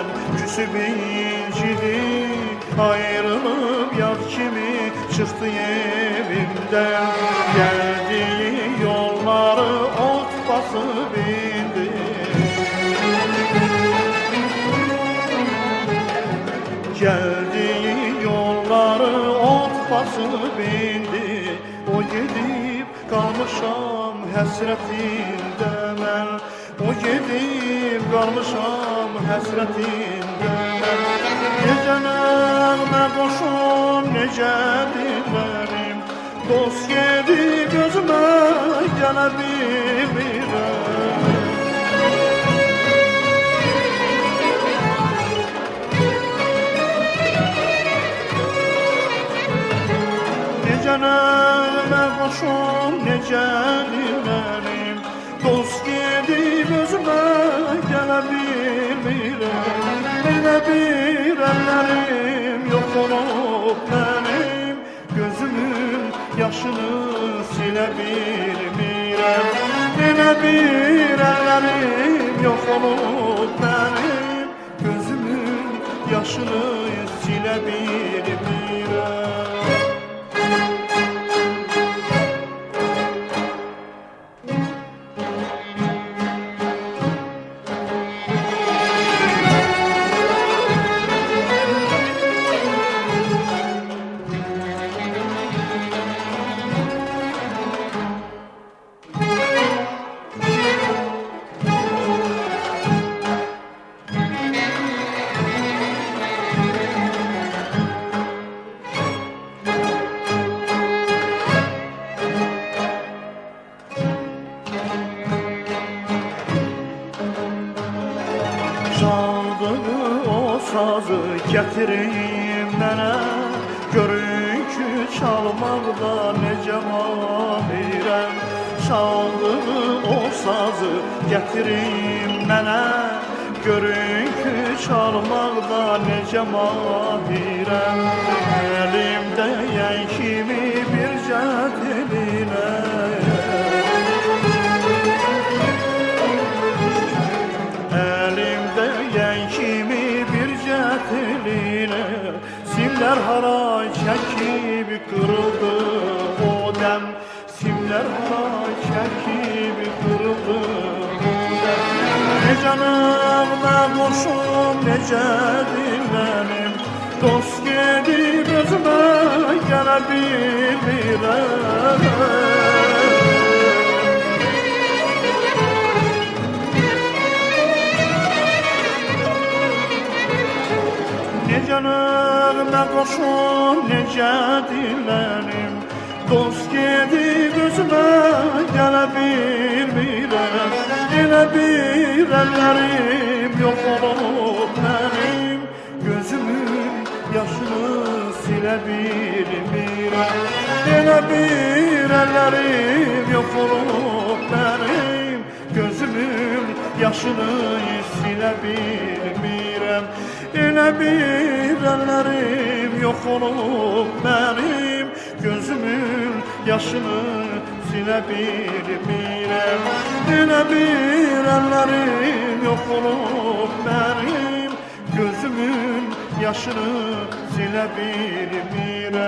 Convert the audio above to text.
düşen küsüb incidi, ayrılıp yar kimi çıktı evimden. Geldiği yolları ot basıp indi. Geldiği yolları ot basıp indi. O gidip kalmışam hasretinde mən. O gedib qalmışam həsrətində mən. Necə nəğmə qoşum, necədir mənim dost gedib gözümə gələ bilmirəm. Necə nəğmə qoşum, necədir mənim dost gedib gələ bilmirəm, elə bir əllərim yox olub mənim, gözümün yaşını silə bilmirəm, elə bir əllərim yox olub mənim, gözümün yaşını silə bilmirəm. Sazı gətirin mənə, görün ki çalmaqda necə mahirəm. Çaldığı o sazı gətirin mənə, görün ki çalmaqda necə mahirəm. Əlimdə yay kimi bir cədiləm. Simlər haray çəkib qırıldı o dəm, simlər haray çəkib qırıldı o dəm. Necə nəğmə qoşum, necədir mənim dost gedib özümə gələ bilmirəm. Necə nəğmə qoşum, necədir mənim dost gedib özümə gələ bilmirəm, elə bir əllərim yox olub mənim, gözümün yaşını silə bilmirəm, elə bir əllərim yox olub mənim, gözümün yaşını silə bilmirəm. Elə bir əllərim yox olub mənim, gözümün yaşını silə bilmirəm. Elə bir əllərim yox olub mənim, gözümün yaşını silə bilmirəm.